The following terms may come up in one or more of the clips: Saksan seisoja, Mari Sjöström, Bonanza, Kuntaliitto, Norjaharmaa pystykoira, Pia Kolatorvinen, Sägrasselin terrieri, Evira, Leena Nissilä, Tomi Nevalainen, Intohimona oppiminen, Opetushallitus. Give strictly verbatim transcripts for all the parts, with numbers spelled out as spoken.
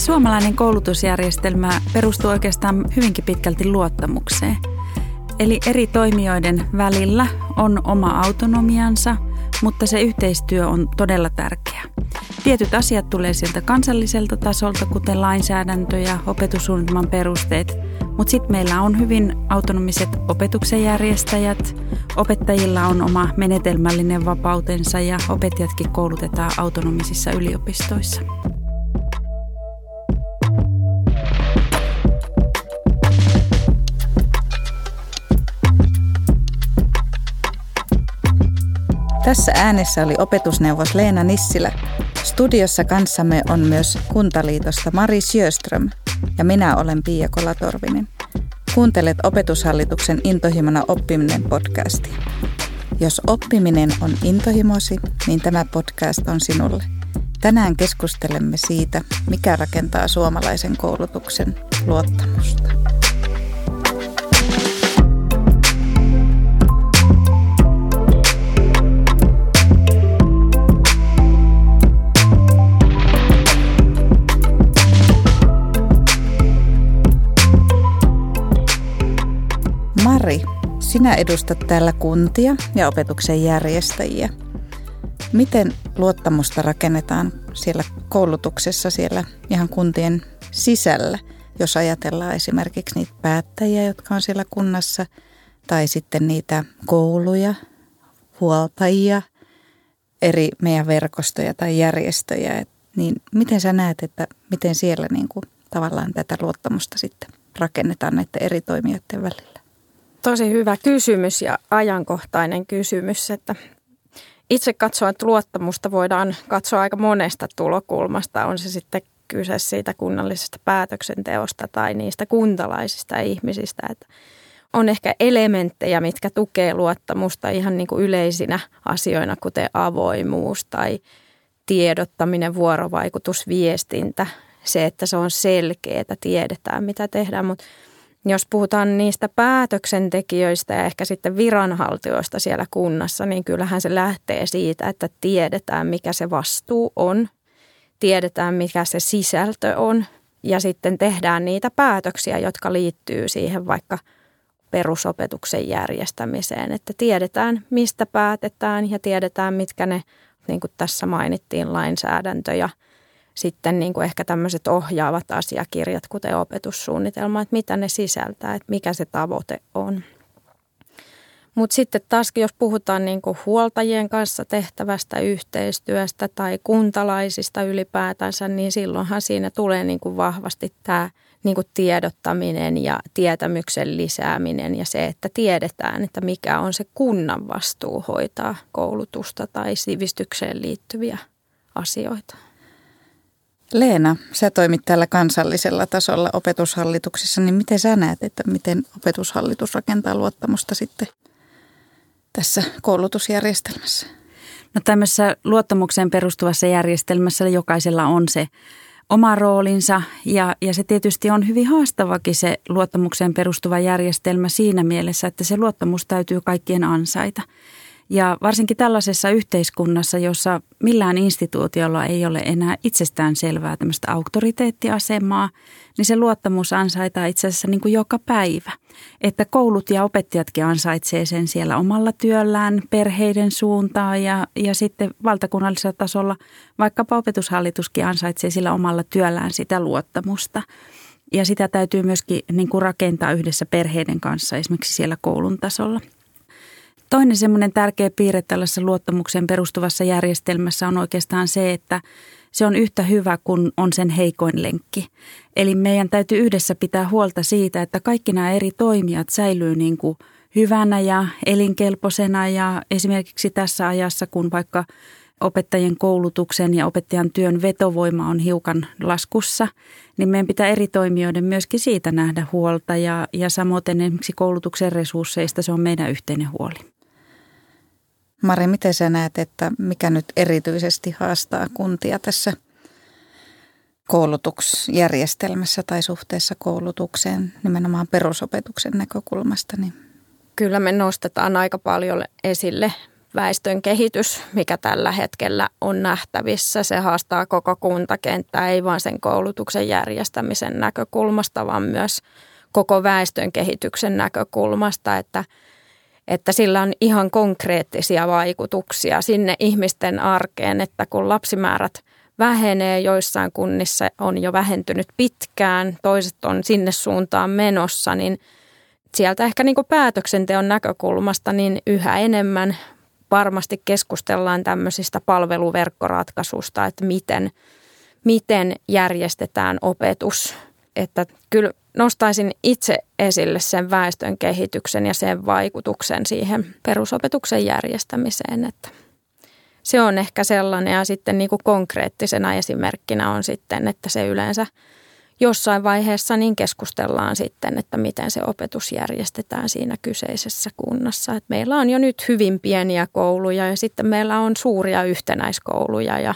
siis suomalainen koulutusjärjestelmä perustuu oikeastaan hyvinkin pitkälti luottamukseen. Eli eri toimijoiden välillä on oma autonomiansa, mutta se yhteistyö on todella tärkeä. Tietyt asiat tulee sieltä kansalliselta tasolta, kuten lainsäädäntö ja opetussuunnitelman perusteet, mutta sitten meillä on hyvin autonomiset opetuksen järjestäjät, opettajilla on oma menetelmällinen vapautensa ja opettajatkin koulutetaan autonomisissa yliopistoissa. Tässä äänessä oli opetusneuvos Leena Nissilä. Studiossa kanssamme on myös Kuntaliitosta Mari Sjöström ja minä olen Pia Kolatorvinen. Kuuntelet Opetushallituksen Intohimona oppiminen podcastia. Jos oppiminen on intohimosi, niin tämä podcast on sinulle. Tänään keskustelemme siitä, mikä rakentaa suomalaisen koulutuksen luottamusta. Mari, sinä edustat täällä kuntia ja opetuksen järjestäjiä. Miten luottamusta rakennetaan siellä koulutuksessa, siellä ihan kuntien sisällä, jos ajatellaan esimerkiksi niitä päättäjiä, jotka on siellä kunnassa, tai sitten niitä kouluja, huoltajia, eri meidän verkostoja tai järjestöjä, niin miten sä näet, että miten siellä niin kuin tavallaan tätä luottamusta sitten rakennetaan näiden eri toimijoiden välillä? Tosi hyvä kysymys ja ajankohtainen kysymys, että itse katson, että luottamusta voidaan katsoa aika monesta tulokulmasta, on se sitten kyse siitä kunnallisesta päätöksenteosta tai niistä kuntalaisista ihmisistä, että on ehkä elementtejä, mitkä tukee luottamusta ihan niin kuin yleisinä asioina, kuten avoimuus tai tiedottaminen, vuorovaikutus, viestintä, se, että se on selkeää, tiedetään mitä tehdään, mutta jos puhutaan niistä päätöksentekijöistä ja ehkä sitten viranhaltijoista siellä kunnassa, niin kyllähän se lähtee siitä, että tiedetään mikä se vastuu on, tiedetään mikä se sisältö on ja sitten tehdään niitä päätöksiä, jotka liittyy siihen vaikka perusopetuksen järjestämiseen, että tiedetään mistä päätetään ja tiedetään mitkä ne, niin kuin tässä mainittiin, lainsäädäntö ja sitten niin kuin ehkä tämmöiset ohjaavat asiakirjat, kuten opetussuunnitelma, että mitä ne sisältää, että mikä se tavoite on. Mutta sitten taas, jos puhutaan niin kuin huoltajien kanssa tehtävästä yhteistyöstä tai kuntalaisista ylipäätänsä, niin silloinhan siinä tulee niin kuin vahvasti tämä niin kuin tiedottaminen ja tietämyksen lisääminen ja se, että tiedetään, että mikä on se kunnan vastuu hoitaa koulutusta tai sivistykseen liittyviä asioita. Leena, sä toimit täällä kansallisella tasolla opetushallituksessa, niin miten sä näet, että miten opetushallitus rakentaa luottamusta sitten tässä koulutusjärjestelmässä? No tämmöisessä luottamukseen perustuvassa järjestelmässä jokaisella on se oma roolinsa ja, ja se tietysti on hyvin haastavakin se luottamukseen perustuva järjestelmä siinä mielessä, että se luottamus täytyy kaikkien ansaita. Ja varsinkin tällaisessa yhteiskunnassa, jossa millään instituutiolla ei ole enää itsestään selvää tämmöistä auktoriteettiasemaa, niin se luottamus ansaitaan itse asiassa niin kuin joka päivä. Että koulut ja opettajatkin ansaitsee sen siellä omalla työllään, perheiden suuntaan ja, ja sitten valtakunnallisella tasolla vaikkapa opetushallituskin ansaitsee sillä omalla työllään sitä luottamusta. Ja sitä täytyy myöskin niin kuin rakentaa yhdessä perheiden kanssa esimerkiksi siellä koulun tasolla. Toinen semmoinen tärkeä piirre tällaisessa luottamukseen perustuvassa järjestelmässä on oikeastaan se, että se on yhtä hyvä kuin on sen heikoin lenkki. Eli meidän täytyy yhdessä pitää huolta siitä, että kaikki nämä eri toimijat säilyy niin kuin hyvänä ja elinkelpoisena ja esimerkiksi tässä ajassa, kun vaikka opettajien koulutuksen ja opettajan työn vetovoima on hiukan laskussa, niin meidän pitää eri toimijoiden myöskin siitä nähdä huolta ja, ja samoin esimerkiksi koulutuksen resursseista se on meidän yhteinen huoli. Mari, miten sä näet, että mikä nyt erityisesti haastaa kuntia tässä koulutusjärjestelmässä tai suhteessa koulutukseen, nimenomaan perusopetuksen näkökulmasta? Niin? Kyllä me nostetaan aika paljon esille väestön kehitys, mikä tällä hetkellä on nähtävissä, se haastaa koko kuntakenttää, ei vain sen koulutuksen järjestämisen näkökulmasta, vaan myös koko väestön kehityksen näkökulmasta, että, että sillä on ihan konkreettisia vaikutuksia sinne ihmisten arkeen, että kun lapsimäärät vähenee, joissain kunnissa on jo vähentynyt pitkään, toiset on sinne suuntaan menossa, niin sieltä ehkä niin kuin päätöksenteon näkökulmasta niin yhä enemmän varmasti keskustellaan tämmöisistä palveluverkkoratkaisusta, että miten, miten järjestetään opetus. Että kyllä nostaisin itse esille sen väestön kehityksen ja sen vaikutuksen siihen perusopetuksen järjestämiseen. Että se on ehkä sellainen, ja sitten niin kuin konkreettisena esimerkkinä on sitten, että se yleensä jossain vaiheessa niin keskustellaan sitten, että miten se opetus järjestetään siinä kyseisessä kunnassa. Et meillä on jo nyt hyvin pieniä kouluja ja sitten meillä on suuria yhtenäiskouluja ja,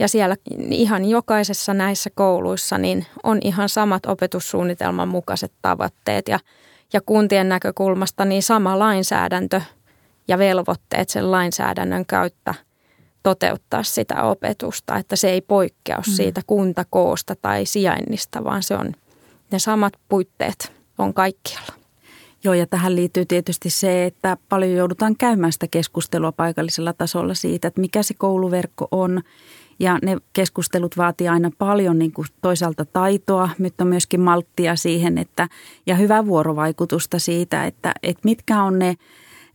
ja siellä ihan jokaisessa näissä kouluissa niin on ihan samat opetussuunnitelman mukaiset tavoitteet ja, ja kuntien näkökulmasta niin sama lainsäädäntö ja velvoitteet sen lainsäädännön käyttä toteuttaa sitä opetusta, että se ei poikkea siitä kuntakoosta tai sijainnista, vaan se on, ne samat puitteet on kaikkialla. Joo, ja tähän liittyy tietysti se, että paljon joudutaan käymään sitä keskustelua paikallisella tasolla siitä, että mikä se kouluverkko on, ja ne keskustelut vaatii aina paljon niin kuin toisaalta taitoa, mutta myöskin malttia siihen, että, ja hyvää vuorovaikutusta siitä, että, että mitkä on ne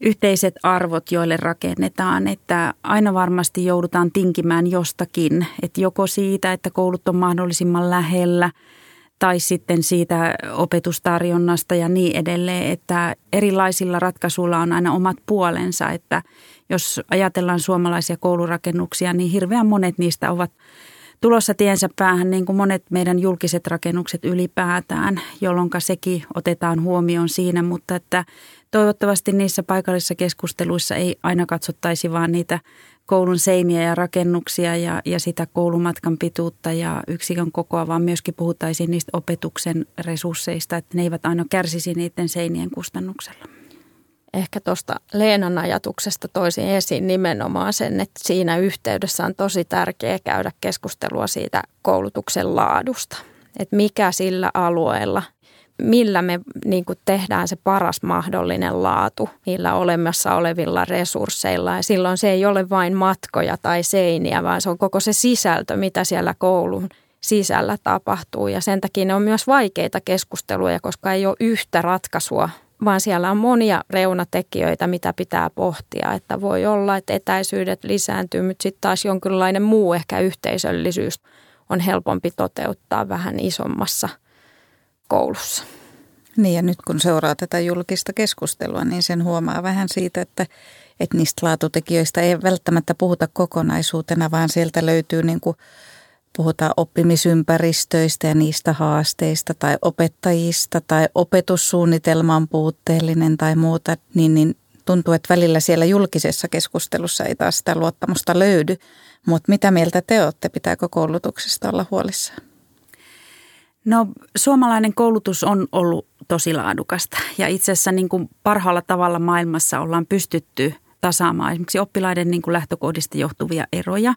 yhteiset arvot, joille rakennetaan, että aina varmasti joudutaan tinkimään jostakin, että joko siitä, että koulut on mahdollisimman lähellä tai sitten siitä opetustarjonnasta ja niin edelleen, että erilaisilla ratkaisuilla on aina omat puolensa, että jos ajatellaan suomalaisia koulurakennuksia, niin hirveän monet niistä ovat tulossa tiensä päähän, niin kuin monet meidän julkiset rakennukset ylipäätään, jolloin sekin otetaan huomioon siinä, mutta että toivottavasti niissä paikallisissa keskusteluissa ei aina katsottaisi vaan niitä koulun seiniä ja rakennuksia ja, ja sitä koulumatkan pituutta ja yksikön kokoa, vaan myöskin puhuttaisiin niistä opetuksen resursseista, että ne eivät aina kärsisi niiden seinien kustannuksella. Ehkä tuosta Leenan ajatuksesta toisin esiin nimenomaan sen, että siinä yhteydessä on tosi tärkeää käydä keskustelua siitä koulutuksen laadusta, että mikä sillä alueella, millä me niin kuin tehdään se paras mahdollinen laatu niillä olemassa olevilla resursseilla. Ja silloin se ei ole vain matkoja tai seiniä, vaan se on koko se sisältö, mitä siellä koulun sisällä tapahtuu. Ja sen takia ne on myös vaikeita keskusteluja, koska ei ole yhtä ratkaisua, vaan siellä on monia reunatekijöitä, mitä pitää pohtia. Että voi olla, että etäisyydet lisääntyy, mutta sitten taas jonkinlainen muu ehkä yhteisöllisyys on helpompi toteuttaa vähän isommassa koulussa. Niin, ja nyt kun seuraa tätä julkista keskustelua, niin sen huomaa vähän siitä, että, että niistä laatutekijöistä ei välttämättä puhuta kokonaisuutena, vaan sieltä löytyy niin kuin puhutaan oppimisympäristöistä ja niistä haasteista tai opettajista tai opetussuunnitelma on puutteellinen tai muuta, niin, niin tuntuu, että välillä siellä julkisessa keskustelussa ei taas sitä luottamusta löydy. Mutta mitä mieltä te olette? Pitääkö koulutuksesta olla huolissaan? No, suomalainen koulutus on ollut tosi laadukasta ja itse asiassa niin kuin parhaalla tavalla maailmassa ollaan pystytty tasaamaan esimerkiksi oppilaiden niin kuin lähtökohdista johtuvia eroja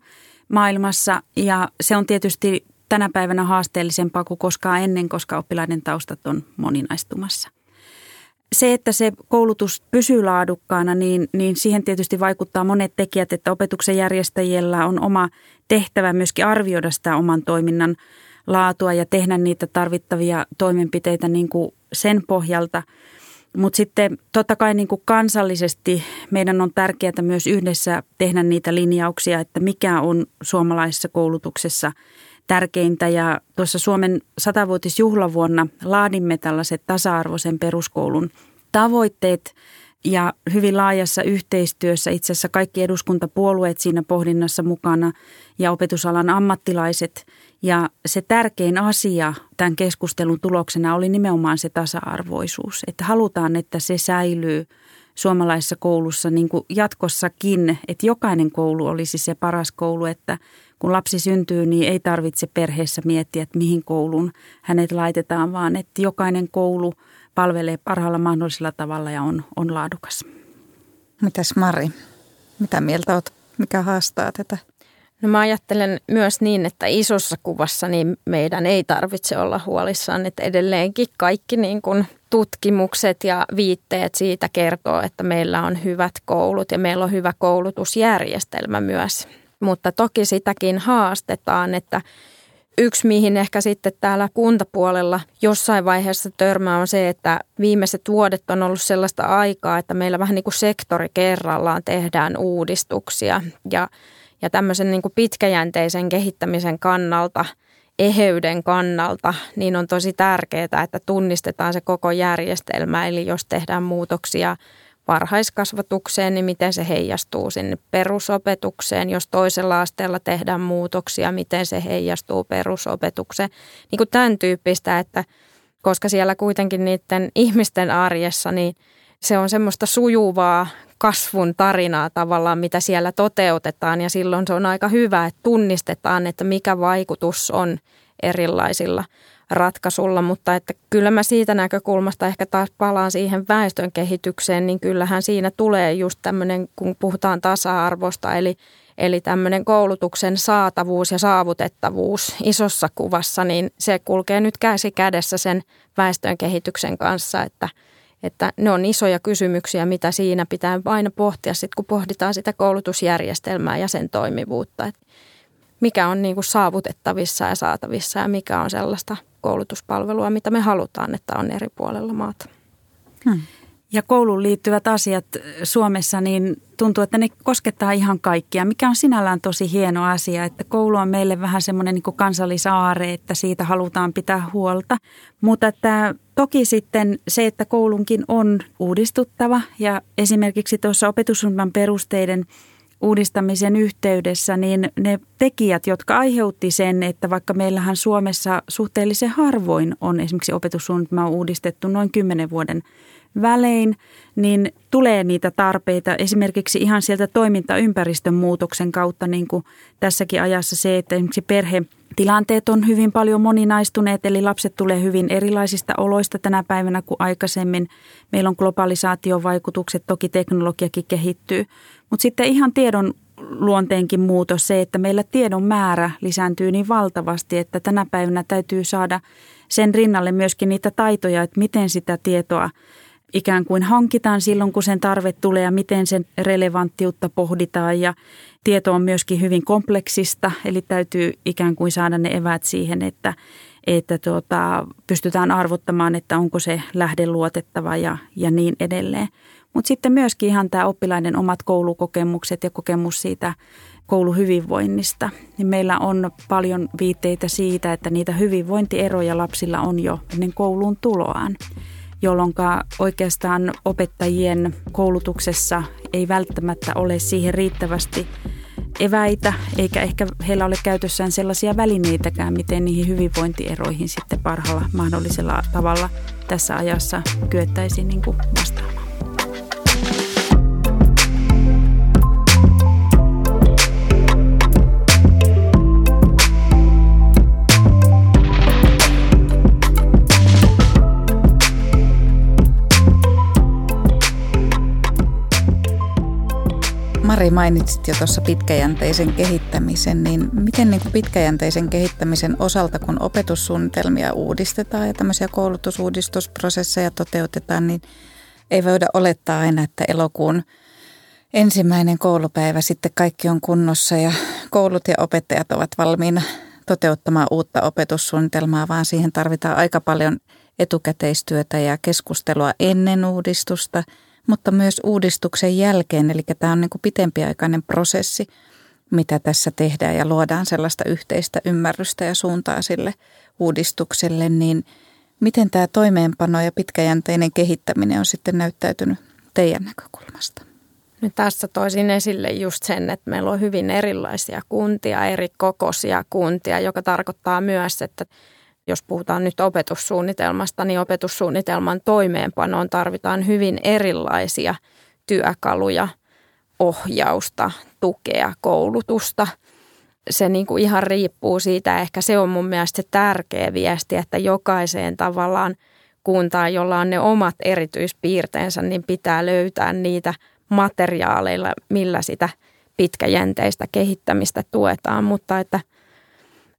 maailmassa, ja se on tietysti tänä päivänä haasteellisempaa kuin koskaan ennen, koska oppilaiden taustat on moninaistumassa. Se, että se koulutus pysyy laadukkaana, niin, niin siihen tietysti vaikuttaa monet tekijät, että opetuksen järjestäjillä on oma tehtävä myöskin arvioida sitä oman toiminnan laatua ja tehdä niitä tarvittavia toimenpiteitä niin kuin sen pohjalta. Mutta sitten totta kai niin kuin kansallisesti meidän on tärkeää myös yhdessä tehdä niitä linjauksia, että mikä on suomalaisessa koulutuksessa tärkeintä. Ja tuossa Suomen satavuotisjuhlavuonna laadimme tällaiset tasa-arvoisen peruskoulun tavoitteet ja hyvin laajassa yhteistyössä itse asiassa kaikki eduskuntapuolueet siinä pohdinnassa mukana ja opetusalan ammattilaiset. Ja se tärkein asia tämän keskustelun tuloksena oli nimenomaan se tasa-arvoisuus, että halutaan, että se säilyy suomalaisessa koulussa niin kuin jatkossakin, että jokainen koulu olisi se paras koulu, että kun lapsi syntyy, niin ei tarvitse perheessä miettiä, että mihin kouluun hänet laitetaan, vaan että jokainen koulu palvelee parhaalla mahdollisella tavalla ja on, on laadukas. Mitäs Mari? Mitä mieltä olet? Mikä haastaa tätä? No mä ajattelen myös niin, että isossa kuvassa niin meidän ei tarvitse olla huolissaan, että edelleenkin kaikki niin kuin tutkimukset ja viitteet siitä kertoo, että meillä on hyvät koulut ja meillä on hyvä koulutusjärjestelmä myös. Mutta toki sitäkin haastetaan, että yksi mihin ehkä sitten täällä kuntapuolella jossain vaiheessa törmää on se, että viimeiset vuodet on ollut sellaista aikaa, että meillä vähän niin kuin sektori kerrallaan tehdään uudistuksia ja Ja tämmöisen niin kuin pitkäjänteisen kehittämisen kannalta, eheyden kannalta, niin on tosi tärkeää, että tunnistetaan se koko järjestelmä. Eli jos tehdään muutoksia varhaiskasvatukseen, niin miten se heijastuu sinne perusopetukseen. Jos toisella asteella tehdään muutoksia, miten se heijastuu perusopetukseen. Niin kuin tämän tyyppistä, että koska siellä kuitenkin niiden ihmisten arjessa, niin se on semmoista sujuvaa kasvun tarinaa tavallaan, mitä siellä toteutetaan, ja silloin se on aika hyvä, että tunnistetaan, että mikä vaikutus on erilaisilla ratkaisulla, mutta että kyllä mä siitä näkökulmasta ehkä taas palaan siihen väestön kehitykseen, niin kyllähän siinä tulee just tämmöinen, kun puhutaan tasa-arvosta, eli, eli tämmöinen koulutuksen saatavuus ja saavutettavuus isossa kuvassa, niin se kulkee nyt käsi kädessä sen väestön kehityksen kanssa, että Että ne on isoja kysymyksiä, mitä siinä pitää aina pohtia, sit kun pohditaan sitä koulutusjärjestelmää ja sen toimivuutta. Et mikä on niinku saavutettavissa ja saatavissa ja mikä on sellaista koulutuspalvelua, mitä me halutaan, että on eri puolella maata. Hmm. Ja kouluun liittyvät asiat Suomessa, niin tuntuu, että ne koskettaa ihan kaikkia, mikä on sinällään tosi hieno asia, että koulu on meille vähän semmoinen niin kuin kansallisaare, että siitä halutaan pitää huolta. Mutta tämä, toki sitten se, että koulunkin on uudistuttava ja esimerkiksi tuossa opetussuunnitelman perusteiden uudistamisen yhteydessä, niin ne tekijät, jotka aiheutti sen, että vaikka meillähän Suomessa suhteellisen harvoin on esimerkiksi opetussuunnitelma uudistettu noin kymmenen vuoden välein, niin tulee niitä tarpeita esimerkiksi ihan sieltä toimintaympäristön muutoksen kautta, niin kuin tässäkin ajassa se, että esimerkiksi perhetilanteet on hyvin paljon moninaistuneet, eli lapset tulee hyvin erilaisista oloista tänä päivänä kuin aikaisemmin. Meillä on globalisaation vaikutukset, toki teknologiakin kehittyy, mutta sitten ihan tiedon luonteenkin muutos se, että meillä tiedon määrä lisääntyy niin valtavasti, että tänä päivänä täytyy saada sen rinnalle myöskin niitä taitoja, että miten sitä tietoa ikään kuin hankitaan silloin, kun sen tarve tulee ja miten sen relevanttiutta pohditaan, ja tieto on myöskin hyvin kompleksista, eli täytyy ikään kuin saada ne eväät siihen, että, että tuota, pystytään arvottamaan, että onko se lähde luotettava ja, ja niin edelleen. Mutta sitten myöskin ihan tämä oppilaiden omat koulukokemukset ja kokemus siitä kouluhyvinvoinnista. Meillä on paljon viitteitä siitä, että niitä hyvinvointieroja lapsilla on jo ennen kouluun tuloaan, jolloin oikeastaan opettajien koulutuksessa ei välttämättä ole siihen riittävästi eväitä, eikä ehkä heillä ole käytössään sellaisia välineitäkään, miten niihin hyvinvointieroihin sitten parhaalla mahdollisella tavalla tässä ajassa kyettäisiin niin kuin vastaamaan. Mari, mainitsit jo tuossa pitkäjänteisen kehittämisen, niin miten niin kuin pitkäjänteisen kehittämisen osalta, kun opetussuunnitelmia uudistetaan ja tämmöisiä koulutusuudistusprosesseja toteutetaan, niin ei voida olettaa aina, että elokuun ensimmäinen koulupäivä sitten kaikki on kunnossa ja koulut ja opettajat ovat valmiina toteuttamaan uutta opetussuunnitelmaa, vaan siihen tarvitaan aika paljon etukäteistyötä ja keskustelua ennen uudistusta, mutta myös uudistuksen jälkeen, eli tämä on niin kuin pitempiaikainen prosessi, mitä tässä tehdään ja luodaan sellaista yhteistä ymmärrystä ja suuntaa sille uudistukselle, niin miten tämä toimeenpano ja pitkäjänteinen kehittäminen on sitten näyttäytynyt teidän näkökulmasta? No tässä toisin esille just sen, että meillä on hyvin erilaisia kuntia, eri kokoisia kuntia, joka tarkoittaa myös, että jos puhutaan nyt opetussuunnitelmasta, niin opetussuunnitelman toimeenpanoon tarvitaan hyvin erilaisia työkaluja, ohjausta, tukea, koulutusta. Se niin kuin ihan riippuu siitä, ehkä se on mun mielestä se tärkeä viesti, että jokaiseen tavallaan kuntaan, jolla on ne omat erityispiirteensä, niin pitää löytää niitä materiaaleilla, millä sitä pitkäjänteistä kehittämistä tuetaan, mutta että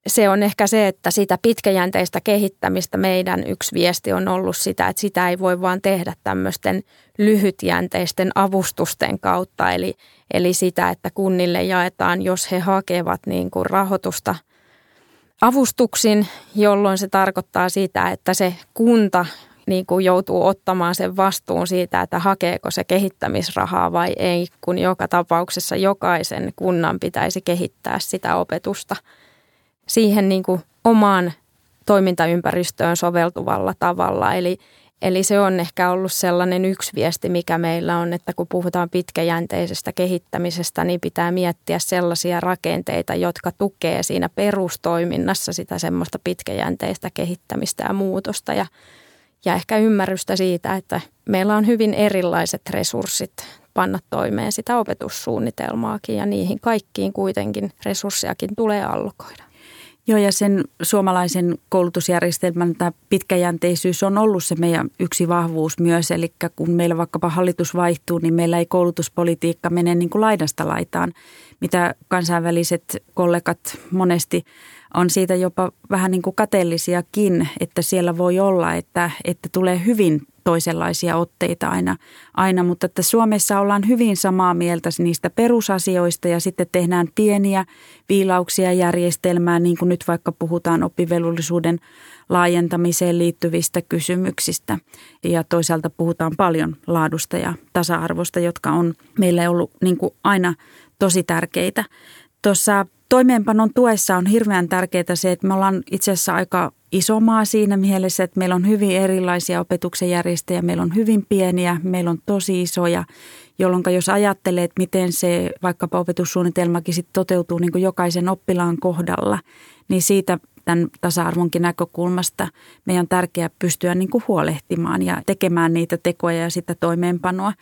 se on ehkä se, että sitä pitkäjänteistä kehittämistä meidän yksi viesti on ollut sitä, että sitä ei voi vaan tehdä tämmöisten lyhytjänteisten avustusten kautta. Eli, eli sitä, että kunnille jaetaan, jos he hakevat niin kuin rahoitusta avustuksin, jolloin se tarkoittaa sitä, että se kunta niin kuin joutuu ottamaan sen vastuun siitä, että hakeeko se kehittämisrahaa vai ei, kun joka tapauksessa jokaisen kunnan pitäisi kehittää sitä opetusta siihen niin kuin omaan toimintaympäristöön soveltuvalla tavalla. Eli, eli se on ehkä ollut sellainen yksi viesti, mikä meillä on, että kun puhutaan pitkäjänteisestä kehittämisestä, niin pitää miettiä sellaisia rakenteita, jotka tukee siinä perustoiminnassa sitä semmoista pitkäjänteistä kehittämistä ja muutosta. Ja, ja ehkä ymmärrystä siitä, että meillä on hyvin erilaiset resurssit panna toimeen sitä opetussuunnitelmaakin ja niihin kaikkiin kuitenkin resurssiakin tulee allokoida. Joo, ja sen suomalaisen koulutusjärjestelmän tämä pitkäjänteisyys on ollut se meidän yksi vahvuus myös. Eli kun meillä vaikkapa hallitus vaihtuu, niin meillä ei koulutuspolitiikka mene niin kuin laidasta laitaan, mitä kansainväliset kollegat monesti on siitä jopa vähän niin kuin kateellisiakin, että siellä voi olla, että, että tulee hyvin toisenlaisia otteita aina, aina, mutta että Suomessa ollaan hyvin samaa mieltä niistä perusasioista ja sitten tehdään pieniä viilauksia järjestelmään, niin kuin nyt vaikka puhutaan oppivelvollisuuden laajentamiseen liittyvistä kysymyksistä ja toisaalta puhutaan paljon laadusta ja tasa-arvosta, jotka on meillä ollut niin kuin aina tosi tärkeitä. Tuossa toimeenpanon tuessa on hirveän tärkeää se, että me ollaan itse asiassa aika iso maa siinä mielessä, että meillä on hyvin erilaisia opetuksen järjestäjiä, meillä on hyvin pieniä, meillä on tosi isoja, jolloin jos ajattelee, että miten se vaikkapa opetussuunnitelmakin sit toteutuu niin kuin jokaisen oppilaan kohdalla, niin siitä tämän tasa-arvonkin näkökulmasta meidän on tärkeää pystyä niin kuin huolehtimaan ja tekemään niitä tekoja ja sitä toimeenpanoa.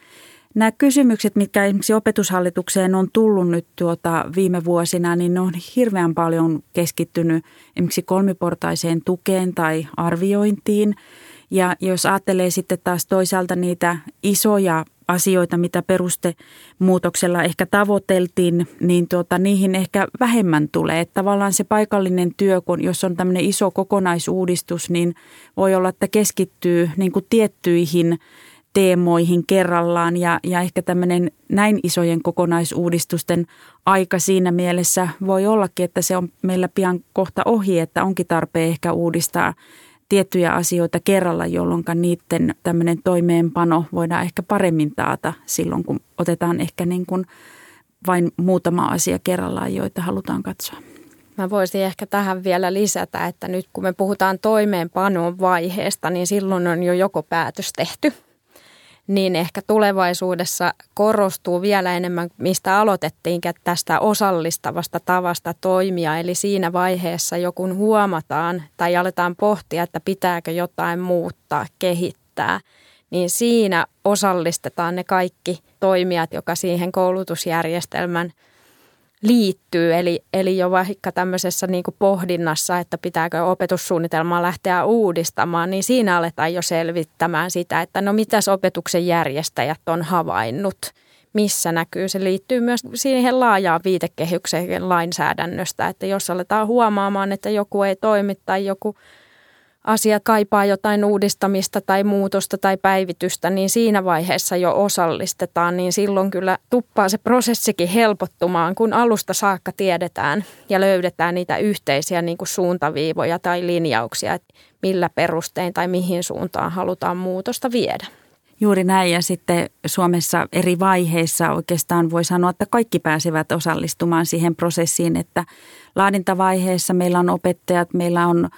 Nämä kysymykset, mitkä esimerkiksi opetushallitukseen on tullut nyt tuota viime vuosina, niin ne on hirveän paljon keskittynyt esimerkiksi kolmiportaiseen tukeen tai arviointiin. Ja jos ajattelee sitten taas toisaalta niitä isoja asioita, mitä perustemuutoksella ehkä tavoiteltiin, niin tuota, niihin ehkä vähemmän tulee. Että tavallaan se paikallinen työ, kun jos on tämmöinen iso kokonaisuudistus, niin voi olla, että keskittyy niin kuin tiettyihin teemoihin kerrallaan ja, ja ehkä tämmöinen näin isojen kokonaisuudistusten aika siinä mielessä voi ollakin, että se on meillä pian kohta ohi, että onkin tarpeen ehkä uudistaa tiettyjä asioita kerralla, jolloin niiden tämmöinen toimeenpano voidaan ehkä paremmin taata silloin, kun otetaan ehkä niin kuin vain muutama asia kerrallaan, joita halutaan katsoa. Mä voisin ehkä tähän vielä lisätä, että nyt kun me puhutaan toimeenpanon vaiheesta, niin silloin on jo joko päätös tehty. Niin ehkä tulevaisuudessa korostuu vielä enemmän, mistä aloitettiinkin, tästä osallistavasta tavasta toimia. Eli siinä vaiheessa jo kun huomataan tai aletaan pohtia, että pitääkö jotain muuttaa, kehittää, niin siinä osallistetaan ne kaikki toimijat, joka siihen koulutusjärjestelmään liittyy. Eli, eli jo vaikka tämmöisessä niin kuin pohdinnassa, että pitääkö opetussuunnitelmaa lähteä uudistamaan, niin siinä aletaan jo selvittämään sitä, että no mitäs opetuksen järjestäjät on havainnut, missä näkyy. Se liittyy myös siihen laajaan viitekehykseen lainsäädännöstä, että jos aletaan huomaamaan, että joku ei toimi tai joku asia kaipaa jotain uudistamista tai muutosta tai päivitystä, niin siinä vaiheessa jo osallistetaan, niin silloin kyllä tuppaa se prosessikin helpottumaan, kun alusta saakka tiedetään ja löydetään niitä yhteisiä niin kuin suuntaviivoja tai linjauksia, että millä perustein tai mihin suuntaan halutaan muutosta viedä. Juuri näin, ja sitten Suomessa eri vaiheissa oikeastaan voi sanoa, että kaikki pääsevät osallistumaan siihen prosessiin, että laadintavaiheessa meillä on opettajat, meillä on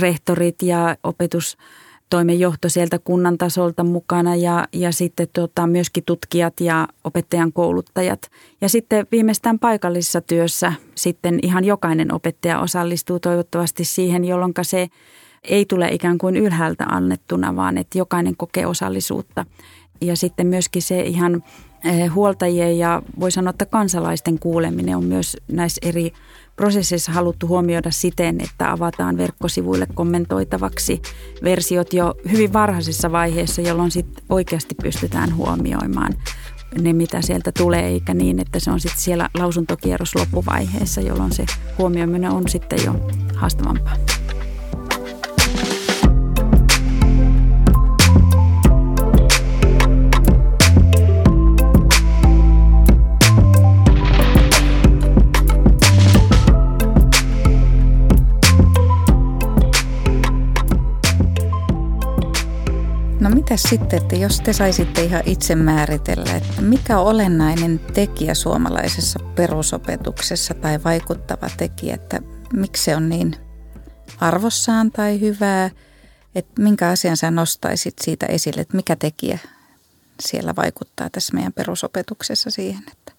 rehtorit ja opetustoimenjohto sieltä kunnan tasolta mukana ja, ja sitten tota myöskin tutkijat ja opettajan kouluttajat. Ja sitten viimeistään paikallisessa työssä sitten ihan jokainen opettaja osallistuu toivottavasti siihen, jolloin se ei tule ikään kuin ylhäältä annettuna, vaan että jokainen kokee osallisuutta. Ja sitten myöskin se ihan huoltajien ja voi sanoa, että kansalaisten kuuleminen on myös näissä eri prosessissa haluttu huomioida siten, että avataan verkkosivuille kommentoitavaksi versiot jo hyvin varhaisessa vaiheessa, jolloin sit oikeasti pystytään huomioimaan ne, mitä sieltä tulee, eikä niin, että se on sitten siellä lausuntokierros loppuvaiheessa, jolloin se huomioiminen on sitten jo haastavampaa. Mitäs sitten, että jos te saisitte ihan itse määritellä, että mikä on olennainen tekijä suomalaisessa perusopetuksessa tai vaikuttava tekijä, että miksi se on niin arvossaan tai hyvää, että minkä asian sä nostaisit siitä esille, että mikä tekijä siellä vaikuttaa tässä meidän perusopetuksessa siihen? Että?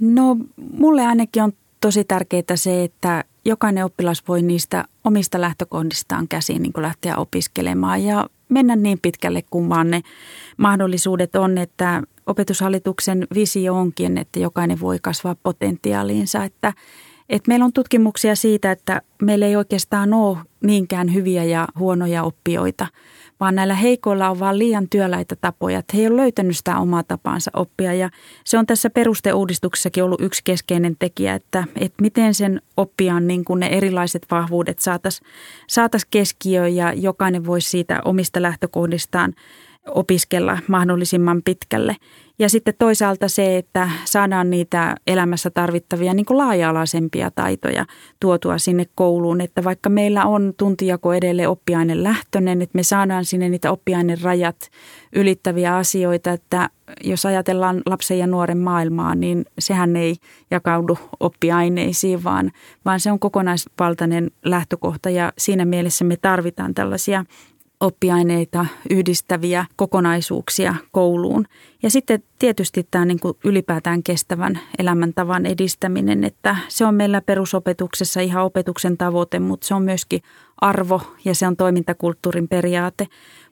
No mulle ainakin on tosi tärkeää se, että jokainen oppilas voi niistä omista lähtökohdistaan käsiin niin kuin lähteä opiskelemaan ja mennä niin pitkälle, kun vaan ne mahdollisuudet on, että Opetushallituksen visio onkin, että jokainen voi kasvaa potentiaaliinsa. Että, että meillä on tutkimuksia siitä, että meillä ei oikeastaan ole niinkään hyviä ja huonoja oppijoita, vaan näillä heikoilla on vaan liian työläitä tapoja, että he ei ole löytänyt sitä omaa tapaansa oppia. Ja se on tässä perusteuudistuksessakin ollut yksi keskeinen tekijä, että, että miten sen oppijan niin kuin ne erilaiset vahvuudet saataisiin saatais keskiöön ja jokainen voisi siitä omista lähtökohdistaan opiskella mahdollisimman pitkälle. Ja sitten toisaalta se, että saadaan niitä elämässä tarvittavia niin kuin laaja-alaisempia taitoja tuotua sinne kouluun, että vaikka meillä on tuntijako edelleen oppiainelähtöinen, että me saadaan sinne niitä oppiainerajat ylittäviä asioita, että jos ajatellaan lapsen ja nuoren maailmaa, niin sehän ei jakaudu oppiaineisiin, vaan, vaan se on kokonaisvaltainen lähtökohta ja siinä mielessä me tarvitaan tällaisia oppiaineita yhdistäviä kokonaisuuksia kouluun. Ja sitten tietysti tämä niin kuin ylipäätään kestävän elämäntavan edistäminen, että se on meillä perusopetuksessa ihan opetuksen tavoite, mutta se on myöskin arvo ja se on toimintakulttuurin periaate.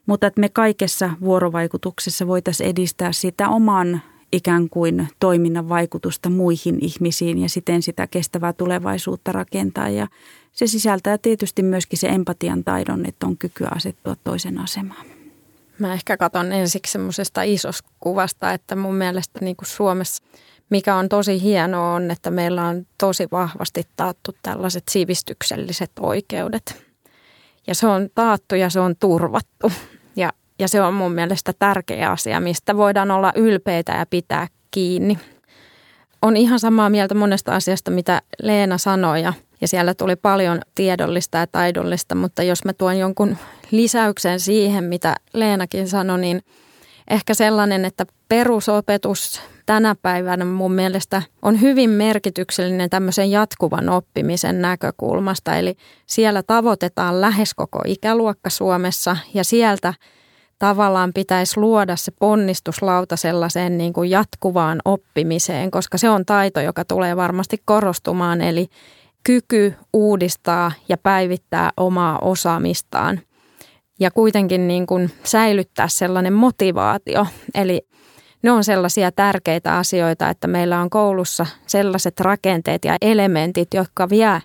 Mutta että me kaikessa vuorovaikutuksessa voitaisiin edistää sitä oman ikään kuin toiminnan vaikutusta muihin ihmisiin ja siten sitä kestävää tulevaisuutta rakentaa. Ja se sisältää tietysti myöskin se empatian taidon, että on kykyä asettua toisen asemaan. Mä ehkä katson ensiksi semmoisesta isosta kuvasta, että mun mielestä niin kuin Suomessa, mikä on tosi hienoa on, että meillä on tosi vahvasti taattu tällaiset sivistykselliset oikeudet. Ja se on taattu ja se on turvattu. Ja, ja se on mun mielestä tärkeä asia, mistä voidaan olla ylpeitä ja pitää kiinni. On ihan samaa mieltä monesta asiasta, mitä Leena sanoi ja Ja siellä tuli paljon tiedollista ja taidollista, mutta jos mä tuon jonkun lisäyksen siihen, mitä Leenakin sanoi, niin ehkä sellainen, että perusopetus tänä päivänä mun mielestä on hyvin merkityksellinen tämmöisen jatkuvan oppimisen näkökulmasta. Eli siellä tavoitetaan lähes koko ikäluokka Suomessa ja sieltä tavallaan pitäisi luoda se ponnistuslauta sellaiseen niin kuin jatkuvaan oppimiseen, koska se on taito, joka tulee varmasti korostumaan, eli kyky uudistaa ja päivittää omaa osaamistaan ja kuitenkin niin kuin säilyttää sellainen motivaatio. Eli ne on sellaisia tärkeitä asioita, että meillä on koulussa sellaiset rakenteet ja elementit, jotka vie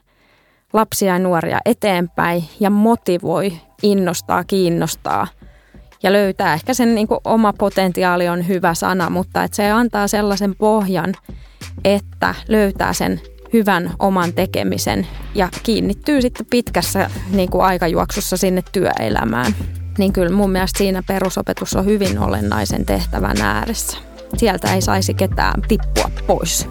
lapsia ja nuoria eteenpäin ja motivoi, innostaa, kiinnostaa ja löytää. Ehkä sen niin kuin oma potentiaali on hyvä sana, mutta että se antaa sellaisen pohjan, että löytää sen hyvän oman tekemisen ja kiinnittyy sitten pitkässä niin kuin aikajuoksussa sinne työelämään. Niin kyllä mun mielestä siinä perusopetus on hyvin olennaisen tehtävän ääressä. Sieltä ei saisi ketään tippua pois.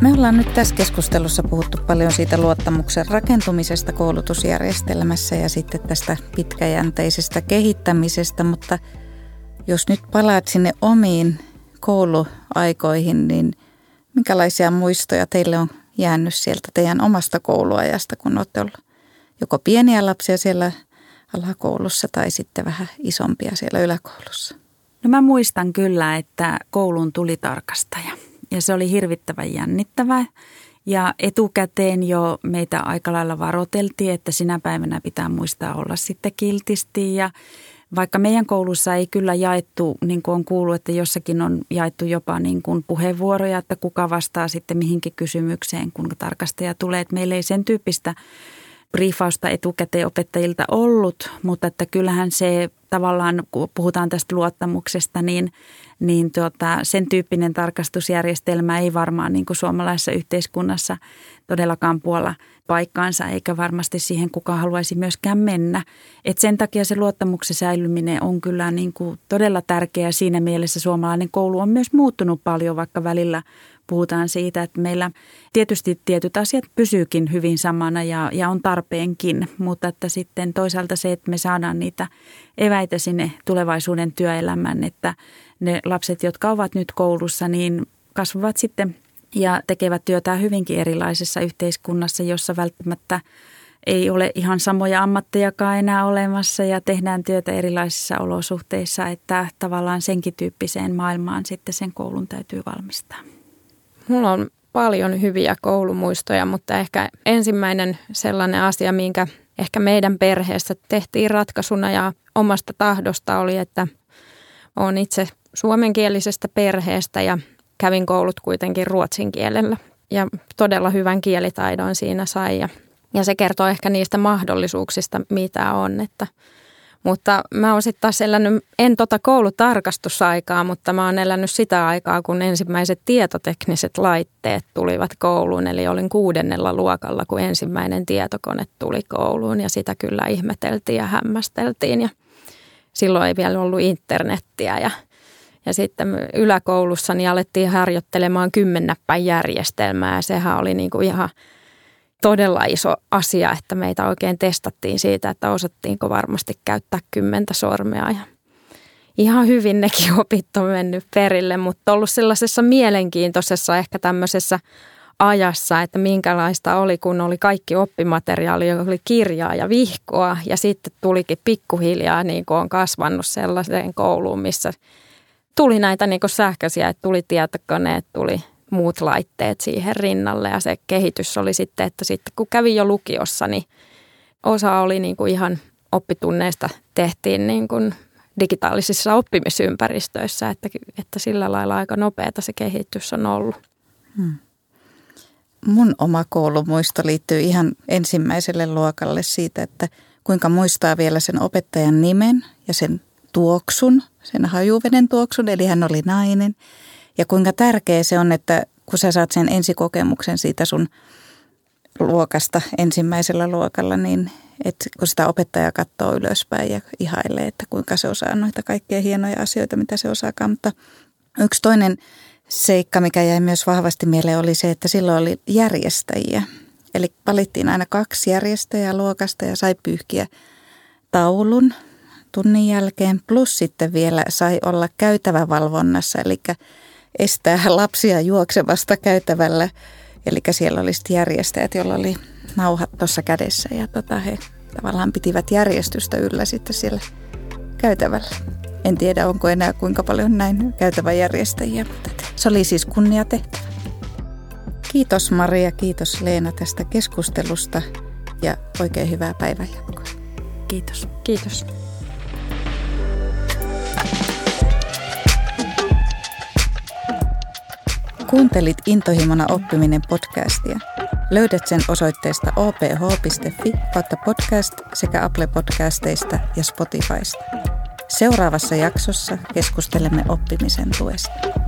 Me ollaan nyt tässä keskustelussa puhuttu paljon siitä luottamuksen rakentumisesta koulutusjärjestelmässä ja sitten tästä pitkäjänteisestä kehittämisestä, mutta jos nyt palaat sinne omiin kouluaikoihin, niin minkälaisia muistoja teille on jäänyt sieltä teidän omasta kouluajasta, kun olette ollut joko pieniä lapsia siellä alakoulussa tai sitten vähän isompia siellä yläkoulussa? No mä muistan kyllä, että kouluun tuli tarkastaja. Ja se oli hirvittävän jännittävää ja etukäteen jo meitä aika lailla varoiteltiin, että sinä päivänä pitää muistaa olla sitten kiltisti ja Vaikka meidän koulussa ei kyllä jaettu, niin kuin on kuullut, että jossakin on jaettu jopa niin kuin puheenvuoroja, että kuka vastaa sitten mihinkin kysymykseen, kun tarkastaja tulee. Että meillä ei sen tyyppistä briefausta etukäteen opettajilta ollut, mutta että kyllähän se tavallaan, kun puhutaan tästä luottamuksesta, niin, niin tuota, sen tyyppinen tarkastusjärjestelmä ei varmaan niin kuin suomalaisessa yhteiskunnassa todellakaan puolla paikkaansa, eikä varmasti siihen kukaan haluaisi myöskään mennä. Et sen takia se luottamuksen säilyminen on kyllä niin kuin todella tärkeää. Siinä mielessä suomalainen koulu on myös muuttunut paljon, vaikka välillä puhutaan siitä, että meillä tietysti tietyt asiat pysyykin hyvin samana ja, ja on tarpeenkin, mutta että sitten toisaalta se, että me saadaan niitä eväitä sinne tulevaisuuden työelämään, että ne lapset, jotka ovat nyt koulussa, niin kasvavat sitten ja tekevät työtään hyvinkin erilaisessa yhteiskunnassa, jossa välttämättä ei ole ihan samoja ammattejakaan enää olemassa ja tehdään työtä erilaisissa olosuhteissa, että tavallaan senkin tyyppiseen maailmaan sitten sen koulun täytyy valmistaa. Mulla on paljon hyviä koulumuistoja, mutta ehkä ensimmäinen sellainen asia, minkä ehkä meidän perheessä tehtiin ratkaisuna ja omasta tahdosta oli, että olen itse suomenkielisestä perheestä ja kävin koulut kuitenkin ruotsin kielellä ja todella hyvän kielitaidon siinä sai ja, ja se kertoo ehkä niistä mahdollisuuksista, mitä on. Että, mutta mä oon sitten taas elänyt, en tota koulutarkastusaikaa, mutta mä oon elänyt sitä aikaa, kun ensimmäiset tietotekniset laitteet tulivat kouluun. Eli olin kuudennella luokalla, kun ensimmäinen tietokone tuli kouluun ja sitä kyllä ihmeteltiin ja hämmästeltiin ja silloin ei vielä ollut internettiä ja Ja sitten yläkoulussa niin alettiin harjoittelemaan kymmennäppäin järjestelmää ja sehän oli niin kuin ihan todella iso asia, että meitä oikein testattiin siitä, että osattiinko varmasti käyttää kymmentä sormea. Ja ihan hyvin nekin opit on mennyt perille, mutta ollut sellaisessa mielenkiintoisessa ehkä tämmöisessä ajassa, että minkälaista oli, kun oli kaikki oppimateriaali, joka oli kirjaa ja vihkoa ja sitten tulikin pikkuhiljaa niin kuin on kasvanut sellaiseen kouluun, missä tuli näitä niin kuin sähköisiä, että tuli tietokoneet, tuli muut laitteet siihen rinnalle ja se kehitys oli sitten, että sitten kun kävi jo lukiossa, niin osa oli niin kuin ihan oppitunneista tehtiin niin kuin digitaalisissa oppimisympäristöissä, että, että sillä lailla aika nopeata se kehitys on ollut. Hmm. Mun oma koulumuisto liittyy ihan ensimmäiselle luokalle siitä, että kuinka muistaa vielä sen opettajan nimen ja sen tuoksun, sen hajuveden tuoksun, eli hän oli nainen. Ja kuinka tärkeä se on, että kun sä saat sen ensikokemuksen siitä sun luokasta ensimmäisellä luokalla, niin et kun sitä opettaja katsoo ylöspäin ja ihailee, että kuinka se osaa noita kaikkia hienoja asioita, mitä se osaakaan. Mutta yksi toinen seikka, mikä jäi myös vahvasti mieleen, oli se, että silloin oli järjestäjiä. Eli valittiin aina kaksi järjestäjää luokasta ja sai pyyhkiä taulun tunnin jälkeen, plus sitten vielä sai olla käytävävalvonnassa, eli estää lapsia juoksevasta käytävällä. Eli siellä oli sitten järjestäjät, joilla oli nauhat tuossa kädessä ja tota, he tavallaan pitivät järjestystä yllä sitten siellä käytävällä. En tiedä, onko enää kuinka paljon näin käytäväjärjestäjiä, mutta se oli siis kunniatehtävä. Kiitos Mari ja kiitos Leena tästä keskustelusta ja oikein hyvää päivänjatkoa. Kiitos. Kiitos. Kuuntelit Intohimona oppiminen podcastia. Löydät sen osoitteesta o p h piste f i kautta podcast sekä Apple Podcasteista ja Spotifysta. Seuraavassa jaksossa keskustelemme oppimisen tuesta.